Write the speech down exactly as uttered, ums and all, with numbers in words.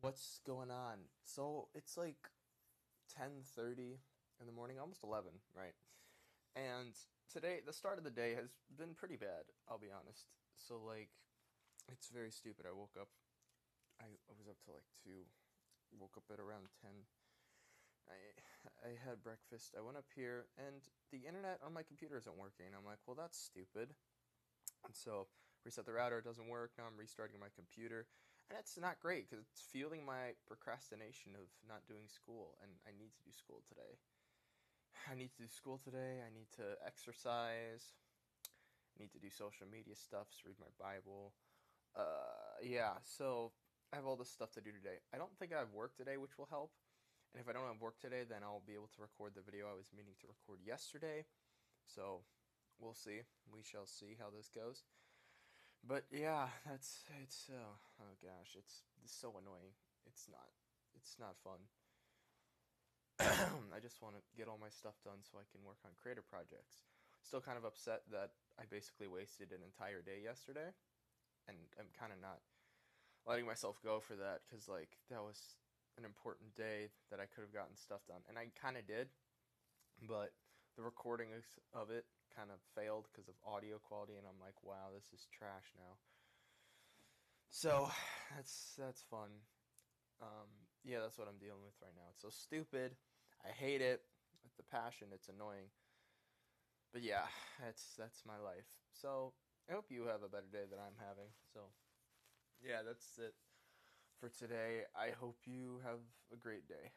what's going on? So it's like ten thirty in the morning, almost eleven, right? And today, the start of the day has been pretty bad, I'll be honest. So, like, it's very stupid. I woke up, I, I was up till like two, woke up at around ten. I I had breakfast, I went up here, and the internet on my computer isn't working. I'm like, well, that's stupid. And so, reset the router, it doesn't work, now I'm restarting my computer. And that's not great, because it's fueling my procrastination of not doing school, and I need to do school today. I need to do school today, I need to exercise, I need to do social media stuff, read my Bible. Uh, yeah, so I have all this stuff to do today. I don't think I have work today, which will help. And if I don't have work today, then I'll be able to record the video I was meaning to record yesterday. So, we'll see. We shall see how this goes. But, yeah, that's, it's, uh, oh gosh, it's, it's so annoying. It's not, it's not fun. I just want to get all my stuff done so I can work on creative projects. Still kind of upset that I basically wasted an entire day yesterday. And I'm kind of not letting myself go for that, because, like, that was an important day that I could have gotten stuff done, and I kind of did, but the recording of it kind of failed because of audio quality, and I'm like, wow, this is trash now. So that's that's fun. Um, yeah, that's what I'm dealing with right now. It's so stupid. I hate it with the passion. It's annoying, but yeah, that's that's my life. So I hope you have a better day than I'm having. So yeah, that's it for today. I hope you have a great day.